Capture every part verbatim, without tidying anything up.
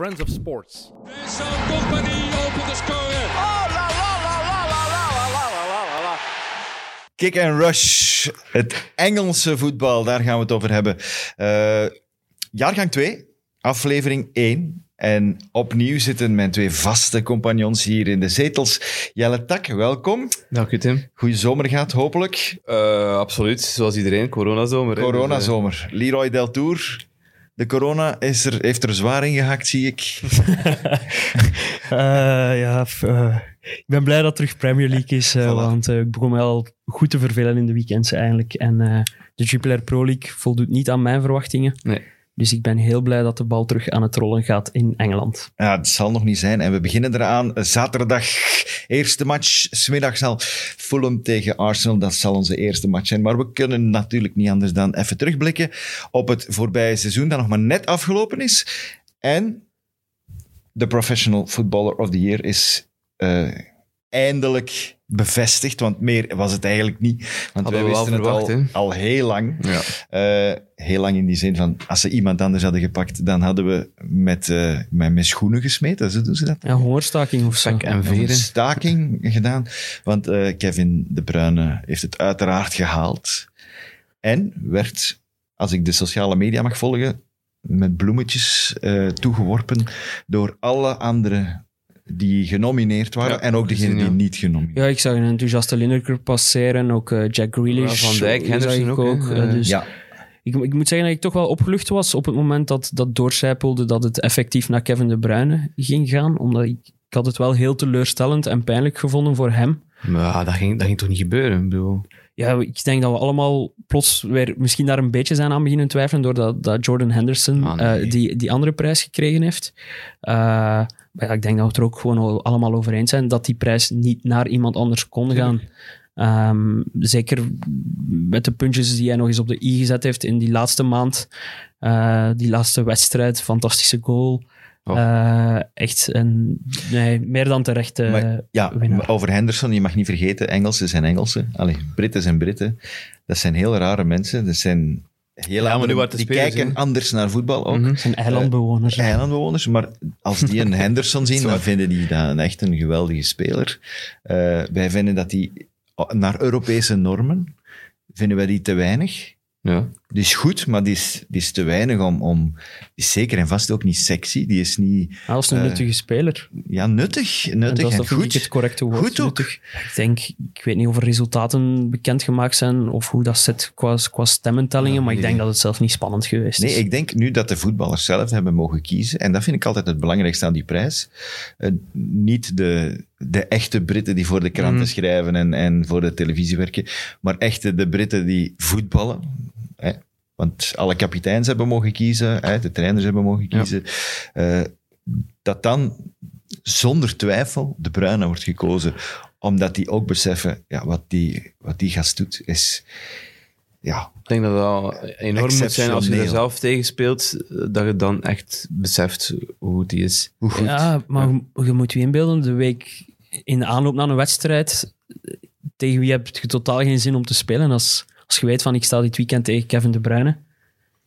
Friends of Sports. Vincent Kompany opent de score. Oh, la la la la la la la la la. Kick and rush. Het Engelse voetbal, daar gaan we het over hebben. Uh, jaargang twee, aflevering één. En opnieuw zitten mijn twee vaste compagnons hier in de zetels. Jelle Tak, welkom. Dank u, Tim. Goeie zomer gaat, hopelijk. Uh, absoluut, zoals iedereen. Coronazomer. Coronazomer. Leroy Deltour. De corona is er, heeft er zwaar in gehakt, zie ik. uh, ja, uh, ik ben blij dat het terug Premier League is. Uh, voilà. Want uh, ik begon me al goed te vervelen in de weekends eigenlijk. En uh, de Jupiler Pro League voldoet niet aan mijn verwachtingen. Nee. Dus ik ben heel blij dat de bal terug aan het rollen gaat in Engeland. Ja, het zal nog niet zijn. En we beginnen eraan. Zaterdag, eerste match. 's Middags al Fulham tegen Arsenal. Dat zal onze eerste match zijn. Maar we kunnen natuurlijk niet anders dan even terugblikken op het voorbije seizoen dat nog maar net afgelopen is. En de Professional Footballer of the Year is uh, eindelijk bevestigd, want meer was het eigenlijk niet. Want hadden wij wisten we verwacht, het al, al heel lang. Ja. Uh, heel lang in die zin van, als ze iemand anders hadden gepakt, dan hadden we met, uh, met mijn schoenen gesmeten. Zo doen ze dat. Ja, hongerstaking of zo. En veren. Staking gedaan. Want uh, Kevin de Bruyne heeft het uiteraard gehaald. En werd, als ik de sociale media mag volgen, met bloemetjes uh, toegeworpen door alle andere die genomineerd waren, ja, en ook degenen die ja. niet genomineerd waren. Ja, ik zag een enthousiaste Lineker passeren, ook uh, Jack Grealish. Ja, Van Dijk, Henderson ook. ook uh, dus ja. ik, ik moet zeggen dat ik toch wel opgelucht was op het moment dat dat doorcijpelde dat het effectief naar Kevin de Bruyne ging gaan, omdat ik, ik had het wel heel teleurstellend en pijnlijk gevonden voor hem. Maar dat ging, dat ging toch niet gebeuren? Ik bedoel... Ja, ik denk dat we allemaal plots weer misschien daar een beetje zijn aan beginnen twijfelen doordat dat Jordan Henderson ah, nee. uh, die, die andere prijs gekregen heeft. Uh, maar ja, ik denk dat we er ook gewoon allemaal over eens zijn dat die prijs niet naar iemand anders kon gaan. Um, zeker met de puntjes die hij nog eens op de i gezet heeft in die laatste maand. Uh, die laatste wedstrijd, fantastische goal. Oh. Uh, echt een nee, meer dan terecht uh, maar, ja, winnaar. Over Henderson, je mag niet vergeten, Engelsen zijn Engelsen. Allee, Britten zijn Britten. Dat zijn heel rare mensen. Dat zijn heel ja, andere, die spelers, kijken he? anders naar voetbal ook. Mm-hmm. Zijn eilandbewoners. Uh, eilandbewoners, maar als die een Henderson zien, dan vinden die dat echt een geweldige speler. Uh, wij vinden dat die, naar Europese normen, vinden wij die te weinig. Ja. Die is goed, maar die is, die is te weinig om, om... Die is zeker en vast ook niet sexy. Die is niet... Hij was een uh, nuttige speler. Ja, nuttig. nuttig en dat is goed. Het correcte woord. Goed ook. Ik denk, ik weet niet of er resultaten bekendgemaakt zijn of hoe dat zit qua, qua stemmentellingen, ja, maar ik denk dat het zelf niet spannend geweest is. Nee, ik denk nu dat de voetballers zelf hebben mogen kiezen. En dat vind ik altijd het belangrijkste aan die prijs. Uh, niet de... de echte Britten die voor de kranten mm. schrijven en, en voor de televisie werken, maar echt de Britten die voetballen. Hè? Want alle kapiteins hebben mogen kiezen, hè? De trainers hebben mogen kiezen. Ja. Uh, dat dan zonder twijfel de Bruyne wordt gekozen, omdat die ook beseffen ja, wat, die, wat die gast doet is... Ja. Ik denk dat het al enorm moet zijn als je er zelf tegen speelt, dat je dan echt beseft hoe goed die is. Hoe goed. Ja, maar ja. Je, je moet je inbeelden, de week in de aanloop naar een wedstrijd, tegen wie heb je totaal geen zin om te spelen? Als, als je weet van, ik sta dit weekend tegen Kevin de Bruyne,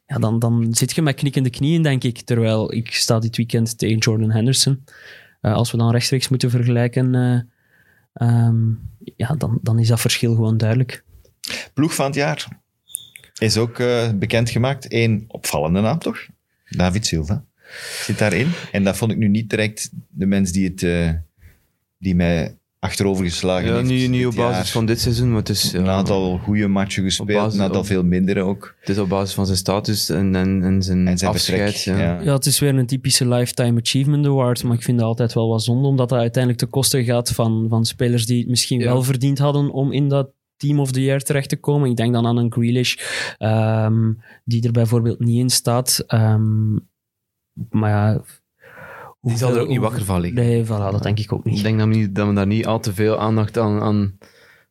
ja, dan, dan zit je met knikkende knieën, denk ik. Terwijl ik sta dit weekend tegen Jordan Henderson. Uh, als we dan rechtstreeks moeten vergelijken, uh, um, ja, dan, dan is dat verschil gewoon duidelijk. Ploeg van het jaar is ook uh, bekendgemaakt. Eén opvallende naam, toch? David Silva zit daarin. En dat vond ik nu niet direct de mens die, het, uh, die mij achterover geslagen ja, heeft. Ja, nu, nu op basis jaar. van dit seizoen. Maar het is, uh, een aantal goede matchen gespeeld, een aantal veel mindere ook. Het is op basis van zijn status en, en, en zijn, en zijn afscheid. Ja. Ja. ja, het is weer een typische Lifetime Achievement Award, maar ik vind dat altijd wel wat zonde, omdat dat uiteindelijk de kosten gaat van, van spelers die het misschien ja. wel verdiend hadden om in dat Team of the Year terecht te komen. Ik denk dan aan een Grealish, um, die er bijvoorbeeld niet in staat. Um, maar ja... Die zal er ook niet wakker van liggen. Nee, voilà, dat ja. denk ik ook niet. Ik denk dat we, dat we daar niet al te veel aandacht aan, aan,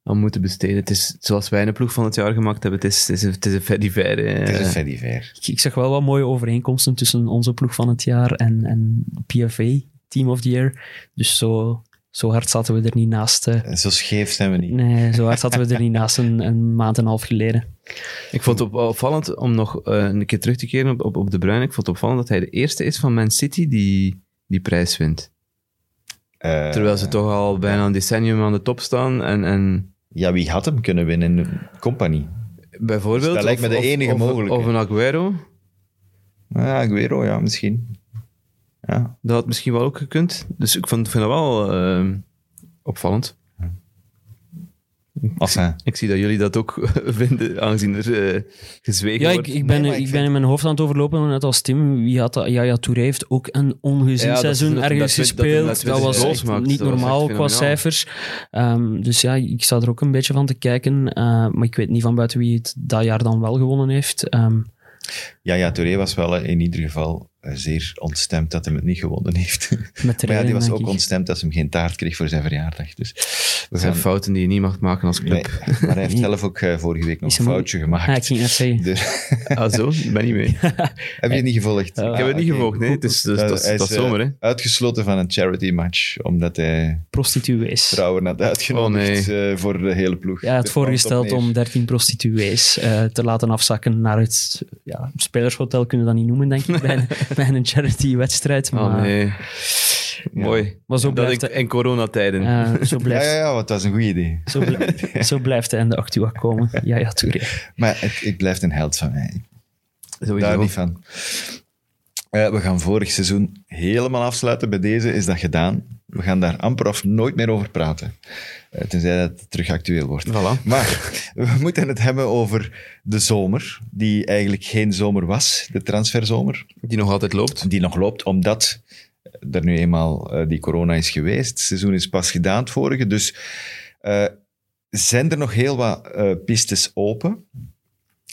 aan moeten besteden. Het is, zoals wij een ploeg van het jaar gemaakt hebben, het is, het is, het is een fediver. Het is een fediver. Ik, ik zag wel wat mooie overeenkomsten tussen onze ploeg van het jaar en, en P F A, Team of the Year. Dus zo... Zo hard zaten we er niet naast. Uh, zo scheef zijn we niet. Nee, zo hard zaten we er niet naast een, een maand en een half geleden. Ik vond het op, opvallend, om nog uh, een keer terug te keren op, op, op De Bruyne, ik vond het opvallend dat hij de eerste is van Man City die die prijs wint. Uh, Terwijl ze toch al bijna een decennium aan de top staan. En, en... Ja, wie had hem kunnen winnen in Company? Bijvoorbeeld. Dus dat lijkt me de enige mogelijke. Of een Agüero. Ja, Agüero, ja, misschien. Ja. Dat had misschien wel ook gekund. Dus ik vind, vind dat wel uh, opvallend. Ik, ik zie dat jullie dat ook vinden, aangezien er uh, gezwegen ja, wordt. Ja, ik, ik, ben, nee, ik, ik vind... ben in mijn hoofd aan het overlopen, net als Tim. Wie had dat? Yaya Touré heeft ook een ongezien ja, seizoen dat, ergens dat, dat, gespeeld. Dat, dat, dat was echt maakt. niet dat normaal echt qua cijfers. Um, dus ja, ik sta er ook een beetje van te kijken. Uh, maar ik weet niet van buiten wie het dat jaar dan wel gewonnen heeft. Um, Yaya Touré was wel in ieder geval... zeer ontstemd dat hij het niet gewonnen heeft. Met maar ja, die was ook ontstemd dat ze hem geen taart kreeg voor zijn verjaardag. Dus dat zijn dan... fouten die je niet mag maken als club. Nee, maar hij heeft zelf ook uh, vorige week nog is een foutje moe... gemaakt. Ja, ik ging dat zeggen. Dus... ah zo? Ik ben niet mee. Heb je het niet gevolgd? Uh, ik heb het niet gevolgd, nee. Het is, dus, uh, dat, hij is dat zomer, hè. Uitgesloten van een charity match, omdat hij... prostituees. Trouwen had uitgenodigd oh, nee. uh, voor de hele ploeg. Ja, hij had voorgesteld om dertien prostituees uh, te laten afzakken naar het ja, spelershotel, kunnen we dat niet noemen, denk ik, bijna. Bij een charity-wedstrijd, maar... Oh nee. Ja. Mooi. Maar zo blijft dat ik, in coronatijden. Uh, zo blijft... Ja, ja, ja, want dat is een goed idee. Zo, blij... zo blijft hij in de Actua komen. Ja, ja, Touré. Maar het, het blijft een held van mij. Sowieso. Daar niet van. Uh, we gaan vorig seizoen helemaal afsluiten. Bij deze is dat gedaan. We gaan daar amper of nooit meer over praten. Uh, tenzij dat het terug actueel wordt. Voilà. Maar we moeten het hebben over de zomer, die eigenlijk geen zomer was, de transferzomer. Die nog altijd loopt. Die nog loopt, omdat er nu eenmaal uh, die corona is geweest. Het seizoen is pas gedaan, het vorige. Dus uh, zijn er nog heel wat uh, pistes open.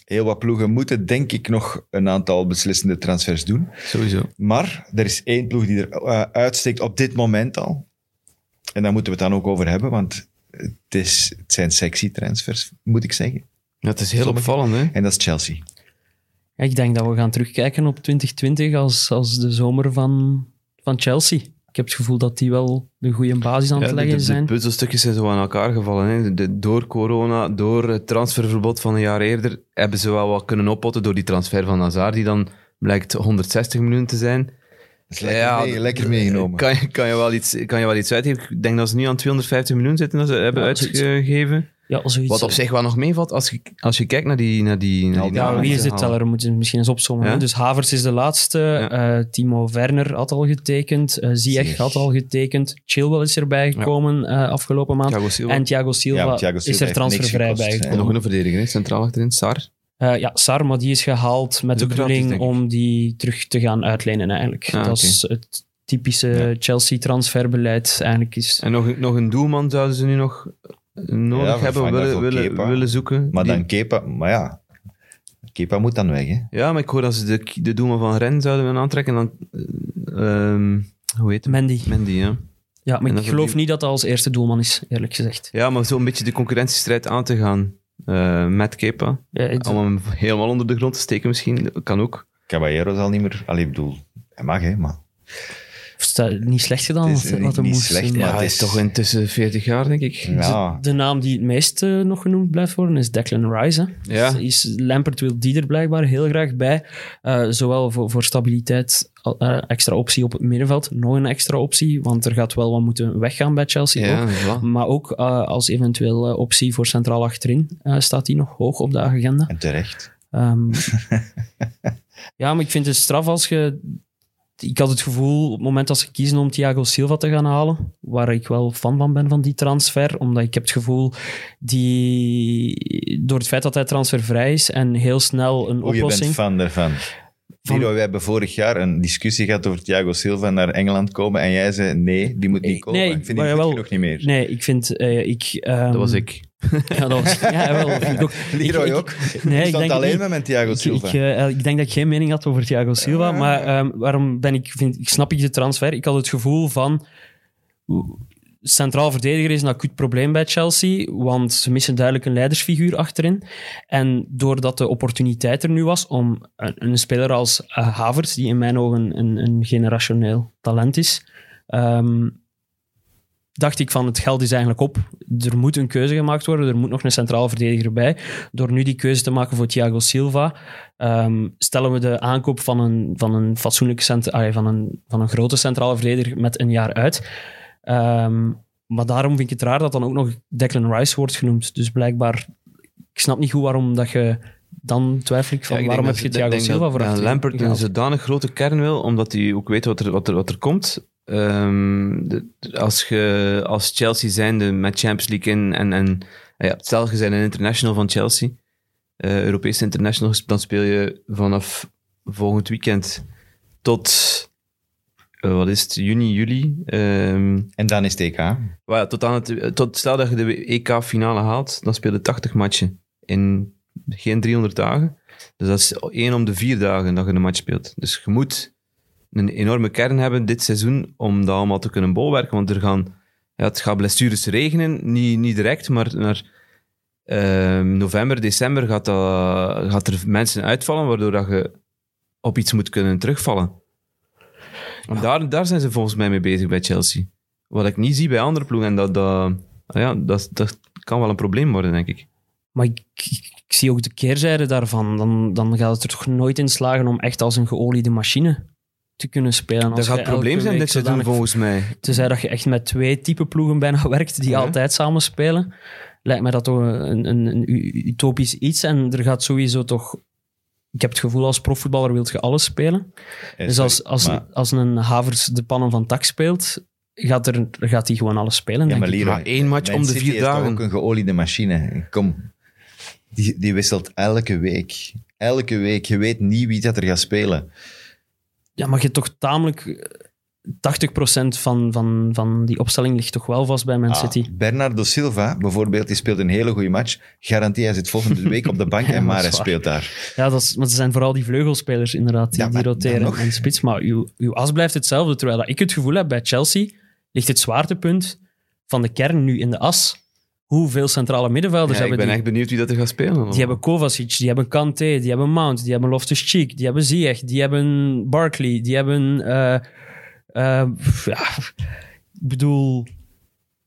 Heel wat ploegen moeten, denk ik, nog een aantal beslissende transfers doen. Sowieso. Maar er is één ploeg die er uh, uitsteekt op dit moment al. En daar moeten we het dan ook over hebben, want het, is, het zijn sexy transfers, moet ik zeggen. Dat is heel Sommige. opvallend, hè? En dat is Chelsea. Ja, ik denk dat we gaan terugkijken op twintig twintig als, als de zomer van, van Chelsea. Ik heb het gevoel dat die wel de goede basis aan het ja, leggen de, de, de zijn. De puzzelstukjes zijn zo aan elkaar gevallen. Hè. De, door corona, door het transferverbod van een jaar eerder, hebben ze wel wat kunnen oppotten door die transfer van Hazard, die dan blijkt honderdzestig miljoen te zijn. Dat is lekker, ja, mee, lekker meegenomen. Kan je, kan, je wel iets, kan je wel iets uitgeven? Ik denk dat ze nu aan tweehonderdvijftig miljoen zitten dat ze hebben ja, uitgegeven. Ja, wat op zich wel nog meevalt, als je, als je kijkt naar die... Naar die, naar die ja, wie is de teller? Moet je misschien eens opzommen. Ja? Dus Havertz is de laatste. Ja. Uh, Timo Werner had al getekend. Uh, Ziyech had al getekend. Chilwell is erbij gekomen ja. uh, afgelopen maand. Thiago Silva. En Thiago Silva, ja, Thiago Silva is er transfervrij bij gekomen. En nog een verdediger, centraal achterin, Sarr. Uh, ja, Sarr, maar die is gehaald met de bedoeling om die terug te gaan uitlenen eigenlijk. Ah, dat okay. is het typische ja. Chelsea-transferbeleid eigenlijk. Is... En nog, nog een doelman zouden ze nu nog... nodig ja, hebben, willen, willen, willen zoeken. Maar die... dan Kepa, maar ja, Kepa moet dan weg, hè? Ja, maar ik hoor dat ze de, de doelman van Rennes zouden aantrekken, dan... Uh, hoe heet het? Mendy. Mendy, ja. Ja, maar en ik geloof die... niet dat dat als eerste doelman is, eerlijk gezegd. Ja, maar zo'n beetje de concurrentiestrijd aan te gaan uh, met Kepa. Ja, het... om hem helemaal onder de grond te steken misschien, kan ook. Caballero zal niet meer... Allee, ik bedoel, hij mag, hè, maar... Is dat niet slecht gedaan? Het is wat, wat niet moest. Slecht, maar ja, het is toch intussen veertig jaar, denk ik. Ja. De naam die het meest uh, nog genoemd blijft worden is Declan Rice. Hè. Ja. Dus is, Lampard wil die er blijkbaar heel graag bij. Uh, zowel voor, voor stabiliteit, uh, extra optie op het middenveld, nog een extra optie, want er gaat wel wat moeten weggaan bij Chelsea. Ja, ook. Ja. Maar ook uh, als eventueel optie voor centraal achterin uh, staat die nog hoog op de agenda. En terecht. Um, ja, maar ik vind het straf als je... Ik had het gevoel, op het moment dat ze kiezen om Thiago Silva te gaan halen, waar ik wel fan van ben van die transfer, omdat ik heb het gevoel, die, door het feit dat hij transfervrij is en heel snel een o, oplossing... je bent fan daarvan. Van... Viro, we hebben vorig jaar een discussie gehad over Thiago Silva naar Engeland komen en jij zei, nee, die moet niet komen. Nee, ik vind maar, die wel, nog niet meer. Nee, ik vind... Uh, ik, um... Dat was ik. Ja, dat was, ja, wel. Ik ook. Leroy ik, ook. Ik, nee, ik stond denk, alleen ik, maar met Thiago Silva. Ik, ik, uh, ik denk dat ik geen mening had over Thiago Silva, uh, maar um, waarom ben ik, vind, ik... Snap ik de transfer? Ik had het gevoel van... Centraal verdediger is een acuut probleem bij Chelsea, want ze missen duidelijk een leidersfiguur achterin. En doordat de opportuniteit er nu was om een, een speler als Havertz, die in mijn ogen een, een generationeel talent is... Um, dacht ik van het geld is eigenlijk op. Er moet een keuze gemaakt worden. Er moet nog een centrale verdediger bij. Door nu die keuze te maken voor Thiago Silva, um, stellen we de aankoop van een, van een fatsoenlijke cent- ay, van een, van een grote centrale verdediger met een jaar uit. Um, maar daarom vind ik het raar dat dan ook nog Declan Rice wordt genoemd. Dus blijkbaar, ik snap niet goed waarom dat je... Dan twijfel ik van ja, ik waarom heb je Thiago Silva voor achter. Lampard een zodanig grote kern wil, omdat hij ook weet wat er, wat er, wat er komt. Um, de, als je als Chelsea zijnde met Champions League in en, en ja, stel je bent een international van Chelsea, uh, Europese international, dan speel je vanaf volgend weekend tot... Uh, wat is het? Juni, juli. Um, en dan is het E K. Well, ja, tot aan het, tot, stel dat je de E K-finale haalt, dan speel je tachtig matchen in... Geen driehonderd dagen. Dus dat is één om de vier dagen dat je een match speelt. Dus je moet een enorme kern hebben dit seizoen om dat allemaal te kunnen bolwerken. Want er gaan, ja, het gaat blessures regenen. Niet, niet direct, maar naar uh, november, december gaat, dat, gaat er mensen uitvallen, waardoor dat je op iets moet kunnen terugvallen. Ja. Daar, daar zijn ze volgens mij mee bezig bij Chelsea. Wat ik niet zie bij andere ploegen. En dat, dat, ja, dat, dat kan wel een probleem worden, denk ik. Maar ik, ik, ik zie ook de keerzijde daarvan. Dan, dan gaat het er toch nooit in slagen om echt als een geoliede machine te kunnen spelen. Dat gaat het probleem zijn dit seizoen, volgens mij. Tenzij dat je echt met twee type ploegen bijna werkt die ja. altijd samen spelen, lijkt mij dat toch een, een, een utopisch iets. En er gaat sowieso toch... Ik heb het gevoel, als profvoetballer wil je alles spelen. Ja, dus als, als, maar... als een Havertz de pannen van tak speelt... Gaat hij gaat gewoon alles spelen, denk ja, maar Lira, ik. Maar één match om de vier City dagen. Is ook een geoliede machine. Kom. Die, die wisselt elke week. Elke week. Je weet niet wie dat er gaat spelen. Ja, maar je hebt toch tamelijk... tachtig procent van, van, van die opstelling ligt toch wel vast bij Man City. Ah, Bernardo Silva, bijvoorbeeld, die speelt een hele goede match. Garantie, hij zit volgende week op de bank ja, en maar hij speelt daar. Ja, dat is, maar het zijn vooral die vleugelspelers inderdaad, die, ja, maar, die roteren nog... en spits. Maar uw, uw as blijft hetzelfde, terwijl ik het gevoel heb bij Chelsea... ligt het zwaartepunt van de kern nu in de as. Hoeveel centrale middenvelders ja, hebben die? Ik ben die, echt benieuwd wie dat er gaat spelen. Allemaal. Die hebben Kovacic, die hebben Kanté, die hebben Mount, die hebben Loftus-Cheek, die hebben Ziyech, die hebben Barkley, die hebben... Uh, uh, ja, ik bedoel,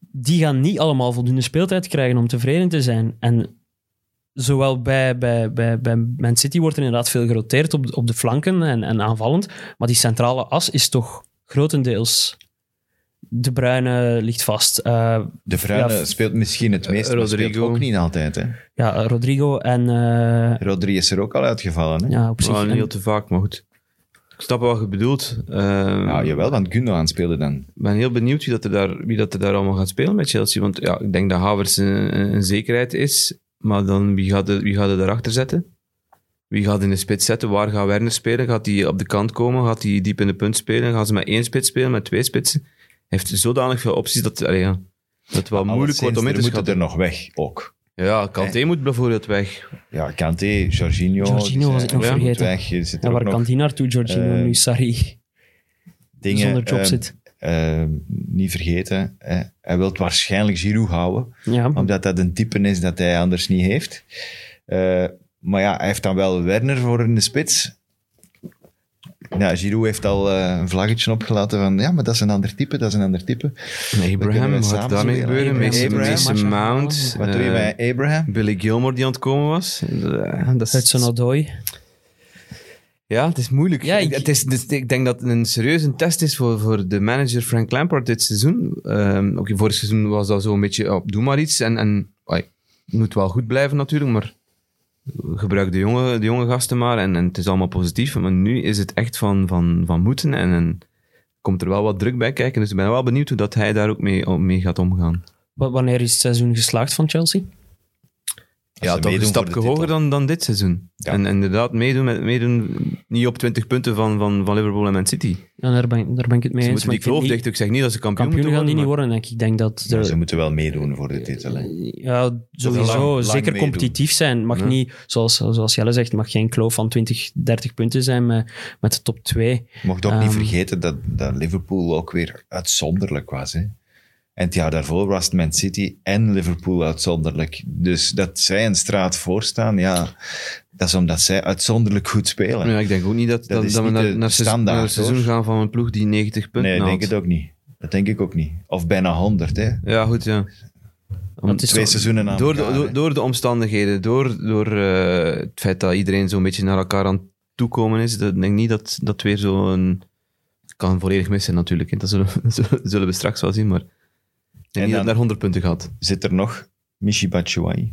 die gaan niet allemaal voldoende speeltijd krijgen om tevreden te zijn. En zowel bij, bij, bij, bij Man City wordt er inderdaad veel geroteerd op, op de flanken en, en aanvallend, maar die centrale as is toch grotendeels... De Bruyne ligt vast. Uh, de Bruyne ja, speelt misschien het meest, Rodrigo. Maar speelt ook niet altijd. Hè? Ja, Rodrigo en... Uh... Rodri is er ook al uitgevallen. Hè? Ja, op zich. Oh, niet en... heel te vaak, maar goed. Ik snap wat je bedoelt. Uh, nou, jawel, want Gundogan speelde dan. Ik ben heel benieuwd wie dat er daar, wie dat er daar allemaal gaat spelen met Chelsea. Want ja, ik denk dat Havertz een, een zekerheid is. Maar dan, wie gaat, er, wie gaat er daarachter zetten? Wie gaat in de spits zetten? Waar gaat Werner spelen? Gaat hij op de kant komen? Gaat hij diep in de punt spelen? Gaan ze met één spits spelen? Met twee spitsen? Heeft zodanig veel opties dat, allee, dat het wel maar moeilijk wordt om in te schatten. Er moeten er nog weg, ook. Ja, Kanté hey. moet bijvoorbeeld weg. Ja, Kanté, Jorginho... Jorginho was ik nog vergeten. Weg. Ja, waar kan die naartoe, Jorginho, uh, nu Sarri? Dingen, zonder job uh, zit. Uh, uh, niet vergeten, uh, hij wil waarschijnlijk Giroud houden, ja. Omdat dat een type is dat hij anders niet heeft. Uh, maar ja, hij heeft dan wel Werner voor in de spits... Ja, Giroud heeft al uh, een vlaggetje opgelaten van ja, maar dat is een ander type, dat is een ander type. Abraham, wat daarmee gebeurde? Mason Mount. Wat doe je bij Abraham? Billy Gilmore die aan het komen was. Hudson Odoi. Ja, het is moeilijk. Ja, ik... Het is, het is, ik denk dat het een serieuze test is voor, voor de manager Frank Lampard dit seizoen. Um, Oké, vorig seizoen was dat zo een beetje, oh, doe maar iets. En, en oei, het moet wel goed blijven natuurlijk, maar... gebruik de jonge, de jonge gasten maar en, en het is allemaal positief. Maar nu is het echt van, van, van moeten en, en komt er wel wat druk bij kijken. Dus ik ben wel benieuwd hoe dat hij daar ook mee, mee gaat omgaan. Wanneer is het seizoen geslaagd van Chelsea? Als ja, toch een stapje hoger dan, dan dit seizoen. Ja. En, en inderdaad, meedoen, met, meedoen niet op twintig punten van, van, van Liverpool en Man City. Ja, daar ben, daar ben ik het mee ze eens. Maar ik geloof dicht, ik zeg niet dat ze kampioen, kampioen moeten worden. Kampioen gaan die maar... niet worden, denk ik. Denk dat de... ja, ze moeten wel meedoen voor de titel. Hè. Ja, sowieso. Lang, lang zeker meedoen. Competitief zijn. Mag ja. niet, zoals, zoals Jelle zegt, mag geen kloof van twintig, dertig punten zijn met, met de top twee. Je mocht ook um, niet vergeten dat, dat Liverpool ook weer uitzonderlijk was, hè. En het jaar daarvoor was het Man City en Liverpool uitzonderlijk. Dus dat zij een straat voorstaan, ja, dat is omdat zij uitzonderlijk goed spelen. Ja, ik denk ook niet dat, dat, dat, dat we naar, naar, standaard, naar het seizoen hoor. gaan van een ploeg die negentig punten haalt. Nee, ik denk het ook niet. Dat denk ik ook niet. Of bijna honderd, hè. Ja, goed, ja. Om twee zo, seizoenen aan door, elkaar, de, door, door de omstandigheden, door, door uh, het feit dat iedereen zo'n beetje naar elkaar aan het toekomen is, dat, denk ik niet dat dat weer zo'n... Het kan volledig mis zijn natuurlijk, hè. Dat zullen, zullen we straks wel zien, maar... Ik denk niet dat naar honderd punten gaat. Zit er nog Michy Batshuayi?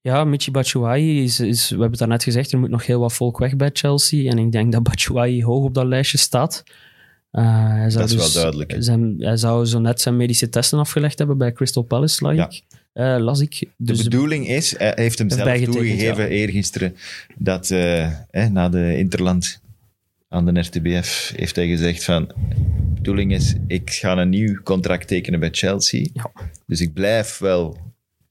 Ja, Michy Batshuayi is, is... We hebben het daarnet gezegd, er moet nog heel wat volk weg bij Chelsea. En ik denk dat Batshuayi hoog op dat lijstje staat. Uh, hij zou dat is dus, wel duidelijk. Zijn, hij zou zo net zijn medische testen afgelegd hebben bij Crystal Palace, la ik, ja. uh, las ik. Dus de bedoeling is, hij heeft hem zelf toegegeven ja. eergisteren, dat uh, eh, na de Interland aan de R T B F heeft hij gezegd van, de bedoeling is, ik ga een nieuw contract tekenen bij Chelsea. Ja. Dus ik blijf wel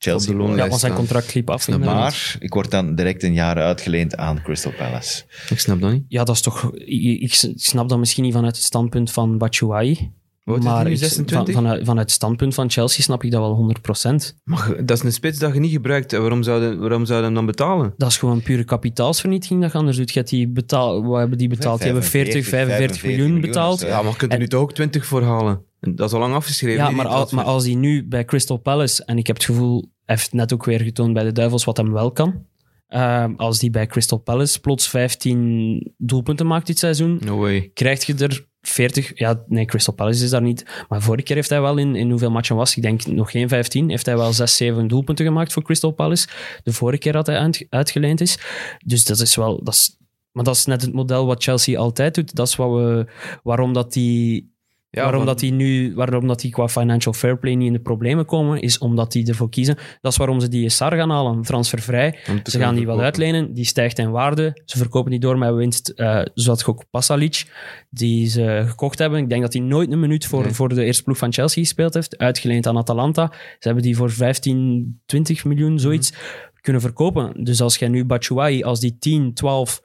Chelsea lonen. Ja, want zijn contract liep af. Snap, maar ik word dan direct een jaar uitgeleend aan Crystal Palace. Ik snap dat niet. Ja, dat is toch... Ik, ik snap dat misschien niet vanuit het standpunt van Batshuayi. Wat maar is het nu, zesentwintig? Van, vanuit, vanuit het standpunt van Chelsea snap ik dat wel honderd procent. Maar dat is een spits dat je niet gebruikt. Waarom zouden waarom zou je hem dan betalen? Dat is gewoon pure kapitaalsvernietiging dat je anders doet. Je hebt die betaal, wat hebben die betaald? vijfenveertig, die hebben veertig, vijfenveertig miljoen betaald. Ja, maar je kunt er nu toch ook twintig voor halen. Dat is al lang afgeschreven. Ja, maar, al, maar als hij nu bij Crystal Palace... En ik heb het gevoel, hij heeft net ook weer getoond bij de Duivels wat hem wel kan. Uh, als die bij Crystal Palace plots vijftien doelpunten maakt dit seizoen... No way. Krijg je er... veertig, ja, nee, Crystal Palace is daar niet. Maar vorige keer heeft hij wel, in, in hoeveel matchen was, ik denk nog geen vijftien, heeft hij wel zes, zeven doelpunten gemaakt voor Crystal Palace. De vorige keer dat hij uitgeleend is. Dus dat is wel... Dat is, maar dat is net het model wat Chelsea altijd doet. Dat is wat we, waarom dat die... Ja, waarom, want... dat die nu, waarom dat die qua financial fair play niet in de problemen komen, is omdat die ervoor kiezen. Dat is waarom ze die Sarr gaan halen, transfervrij. Ze gaan verkopen. Die wel uitlenen, die stijgt in waarde. Ze verkopen die door met winst, uh, zoals ook Pasalic, die ze gekocht hebben. Ik denk dat hij nooit een minuut voor, nee. voor de eerste ploeg van Chelsea gespeeld heeft. Uitgeleend aan Atalanta. Ze hebben die voor vijftien, twintig miljoen, zoiets, mm-hmm. kunnen verkopen. Dus als jij nu Batshuayi, als die tien, twaalf...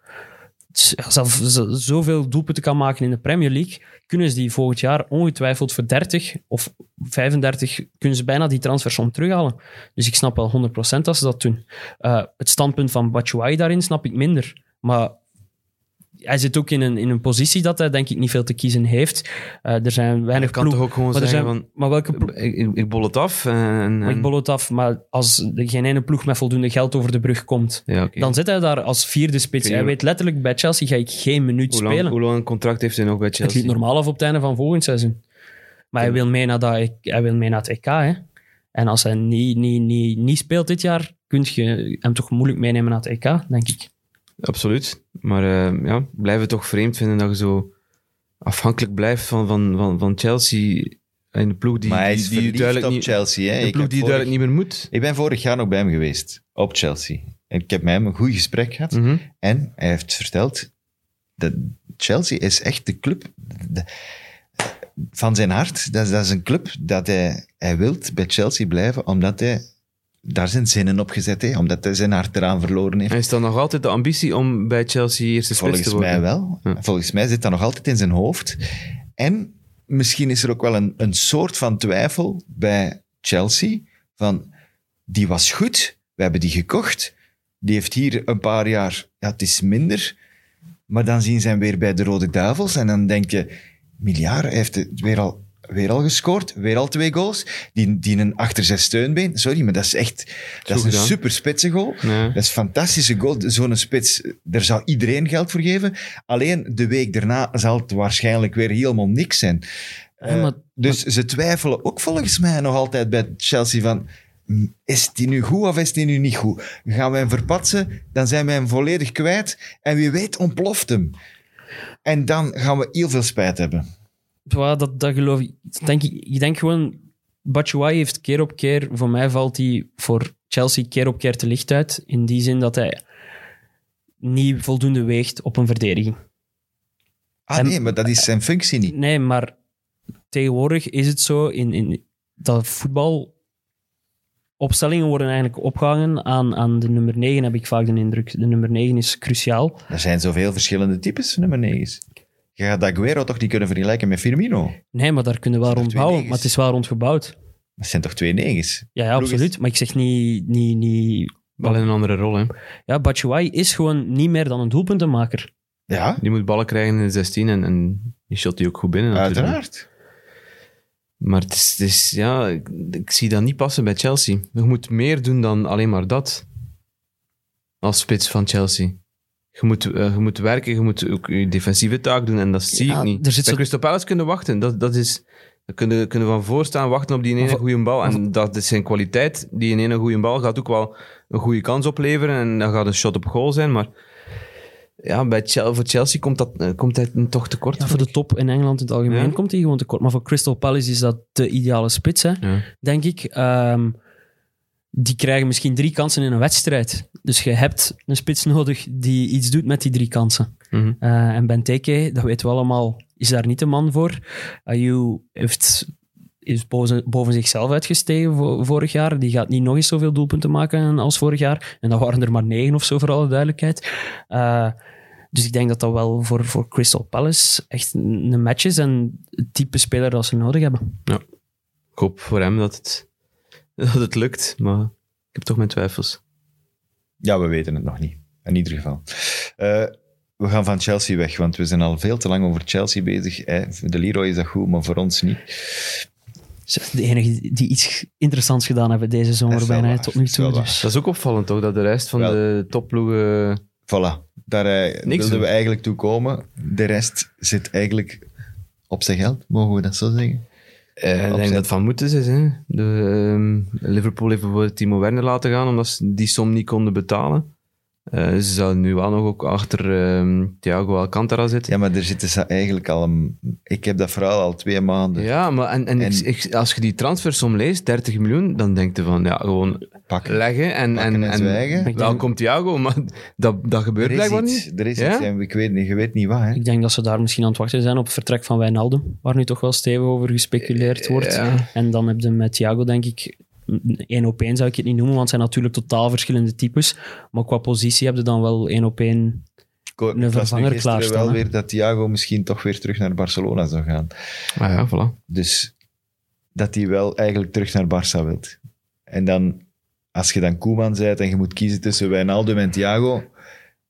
zelf zoveel doelpunten kan maken in de Premier League, kunnen ze die volgend jaar ongetwijfeld voor dertig of vijfendertig, kunnen ze bijna die transfersom terughalen. Dus ik snap wel honderd procent dat ze dat doen. Uh, het standpunt van Batshuayi daarin snap ik minder. Maar hij zit ook in een, in een positie dat hij denk ik niet veel te kiezen heeft. Uh, er zijn weinig ploegen... kan toch ook gewoon maar zeggen zijn, van... Maar welke plo- ik, ik, ik bol het af. En, en... Ik bol het af, maar als er geen ene ploeg met voldoende geld over de brug komt, ja, okay. dan zit hij daar als vierde spits. Hij weet letterlijk, bij Chelsea ga ik geen minuut hoe lang, spelen. Hoe lang contract heeft hij nog bij Chelsea? Het liep normaal af op het einde van volgend seizoen. Maar ja. hij, wil mee naar dat, hij wil mee naar het E K, hè. En als hij niet, niet, niet, niet speelt dit jaar, kun je hem toch moeilijk meenemen naar het E K, denk ik. Absoluut, maar uh, ja, blijven toch vreemd vinden dat je zo afhankelijk blijft van, van, van, van Chelsea en de ploeg die, maar hij is die, die duidelijk op niet, Chelsea, hè? De ploeg die vorig, duidelijk niet meer moet. Ik ben vorig jaar nog bij hem geweest op Chelsea en ik heb met hem een goed gesprek gehad, mm-hmm. en hij heeft verteld dat Chelsea is echt de club de, van zijn hart. Dat, dat is een club dat hij, hij wilt bij Chelsea blijven omdat hij daar zijn zinnen op gezet, hè, omdat hij zijn hart eraan verloren heeft. En is dat nog altijd de ambitie om bij Chelsea eerste spits te worden? Volgens mij wel. Ja. Volgens mij zit dat nog altijd in zijn hoofd. En misschien is er ook wel een, een soort van twijfel bij Chelsea. Van, die was goed, we hebben die gekocht. Die heeft hier een paar jaar, ja, het is minder. Maar dan zien ze hem weer bij de Rode Duivels. En dan denk je, miljard, hij heeft het weer al... Weer al gescoord, weer al twee goals. Die, die een achter zijn steunbeen. Sorry, maar dat is echt... Dat is een super spitse goal. Nee. Dat is een fantastische goal. Zo'n spits, daar zou iedereen geld voor geven. Alleen de week daarna zal het waarschijnlijk weer helemaal niks zijn. Ja, maar, uh, dus maar... ze twijfelen ook volgens mij nog altijd bij Chelsea van... Is die nu goed of is die nu niet goed? Gaan we hem verpatsen, dan zijn we hem volledig kwijt. En wie weet ontploft hem. En dan gaan we heel veel spijt hebben. Ja, dat, dat geloof ik. Denk ik. Ik denk gewoon, Batshuayi heeft keer op keer, voor mij valt hij voor Chelsea keer op keer te licht uit, in die zin dat hij niet voldoende weegt op een verdediging. Ah en, nee, maar dat is zijn functie niet. Nee, maar tegenwoordig is het zo, in, in, dat voetbalopstellingen worden eigenlijk opgehangen aan, aan de nummer negen, heb ik vaak de indruk. De nummer negen is cruciaal. Er zijn zoveel verschillende types nummer negens. Je gaat Agüero toch niet kunnen vergelijken met Firmino? Nee, maar daar kunnen we wel rondbouwen. Maar het is wel rondgebouwd. Dat zijn toch twee negens? Ja, ja, absoluut. Maar ik zeg niet... niet, niet... Wel in een andere rol, hè? Ja, Batshuayi is gewoon niet meer dan een doelpuntenmaker. Ja? Die moet ballen krijgen in de zestien en, en die shot die ook goed binnen. Natuurlijk. Uiteraard. Maar het is, het is, ja, ik, ik zie dat niet passen bij Chelsea. Je moet meer doen dan alleen maar dat. Als spits van Chelsea. Je moet, uh, je moet werken, je moet ook je defensieve taak doen. En dat zie ja, ik niet. Er zit bij zo... Crystal Palace kunnen wachten. Dat, dat is... Dan kunnen, kunnen we van voor staan, wachten op die ene goede bal. En dat is zijn kwaliteit. Die ene goede bal gaat ook wel een goede kans opleveren. En dan gaat een shot op goal zijn. Maar ja, bij Chelsea, voor Chelsea komt, dat, komt hij toch tekort. Ja, voor de top in Engeland in het algemeen ja. komt hij gewoon tekort. Maar voor Crystal Palace is dat de ideale spits, hè? Ja. Denk ik. Um, die krijgen misschien drie kansen in een wedstrijd. Dus je hebt een spits nodig die iets doet met die drie kansen. Mm-hmm. Uh, en Benteke, dat weten we allemaal... is daar niet de man voor. Ayew heeft, is boven, boven zichzelf uitgestegen voor, vorig jaar. Die gaat niet nog eens zoveel doelpunten maken als vorig jaar. En dat waren er maar negen of zo, voor alle duidelijkheid. Uh, dus ik denk dat dat wel voor, voor Crystal Palace echt een match is en het type speler dat ze nodig hebben. Ja. Ik hoop voor hem dat het, dat het lukt, maar ik heb toch mijn twijfels. Ja, we weten het nog niet. In ieder geval. Uh, We gaan van Chelsea weg, want we zijn al veel te lang over Chelsea bezig. Hè? De Leroy is dat goed, maar voor ons niet. De enige die iets interessants gedaan hebben deze zomer bijna waar, tot nu toe. Dus. Dat is ook opvallend, toch? Dat de rest van Wel, de topploegen... Voilà, daar uh, wilden doen. we eigenlijk toe komen. De rest zit eigenlijk op zijn geld, mogen we dat zo zeggen? Uh, ik denk dat het van moeten is. Hè? De, um, Liverpool heeft bijvoorbeeld Timo Werner laten gaan, omdat ze die som niet konden betalen. Uh, ze zouden nu wel nog ook achter uh, Thiago Alcantara zitten. Ja, maar daar zitten ze eigenlijk al... Een... Ik heb dat verhaal al twee maanden. Ja, maar en, en, en... Ik, ik, als je die transfersom leest, dertig miljoen, dan denk je van, ja, gewoon pakken, leggen en, en, en, en zwijgen. Welkom Thiago, maar dat, dat gebeurt blijkbaar niet. Er is iets, ja? ik weet niet, je weet niet wat. Hè? Ik denk dat ze daar misschien aan het wachten zijn op het vertrek van Wijnaldum, waar nu toch wel stevig over gespeculeerd wordt. Ja. En dan heb je met Thiago, denk ik... één op één zou ik het niet noemen, want het zijn natuurlijk totaal verschillende types. Maar qua positie heb je dan wel één op één een vervanger klaarstaan. Ik wel hè? weer dat Thiago misschien toch weer terug naar Barcelona zou gaan. Ah ja, voilà. Dus dat hij wel eigenlijk terug naar Barça wilt. En dan, als je dan Koeman bent en je moet kiezen tussen Wijnaldum en Thiago...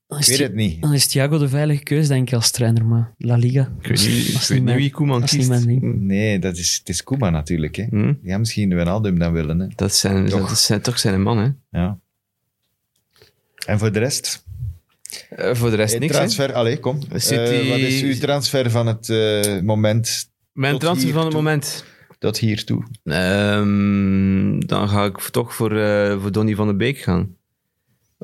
Ik weet het niet. Dan is Thiago de veilige keus, denk ik, als trainer. Maar La Liga... Ik weet niet, ik weet niet wie Koeman kiest. Nee, dat is, het is Koeman natuurlijk. Hè. Hmm? Ja, misschien Wijnaldum dan willen. Hè. Dat, zijn, toch. dat zijn toch zijn man, hè. Ja. En voor de rest? Uh, voor de rest hey, niks, transfer, allee, kom. City... Uh, wat is uw transfer van het uh, moment? Mijn transfer van het toe? moment? Tot hiertoe. Um, dan ga ik toch voor, uh, voor Donny van de Beek gaan.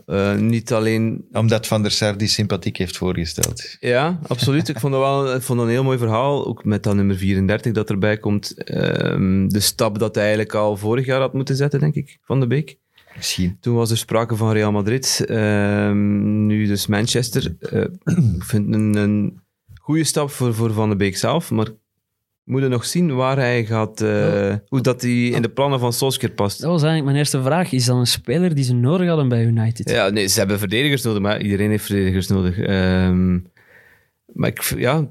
Uh, niet alleen... Omdat Van der Sar die sympathiek heeft voorgesteld. Ja, absoluut. Ik vond dat wel ik vond dat een heel mooi verhaal. Ook met dat nummer vierendertig dat erbij komt. Um, de stap dat hij eigenlijk al vorig jaar had moeten zetten, denk ik, Van de Beek. Misschien. Toen was er sprake van Real Madrid. Um, nu dus Manchester. Uh, ik vind het een, een goede stap voor, voor Van de Beek zelf, maar... We moeten nog zien waar hij gaat, uh, ja. hoe dat hij in de plannen van Solskjaer past. Dat was eigenlijk mijn eerste vraag. Is dat een speler die ze nodig hadden bij United? Ja, nee, ze hebben verdedigers nodig, maar iedereen heeft verdedigers nodig. Um, maar ik ja,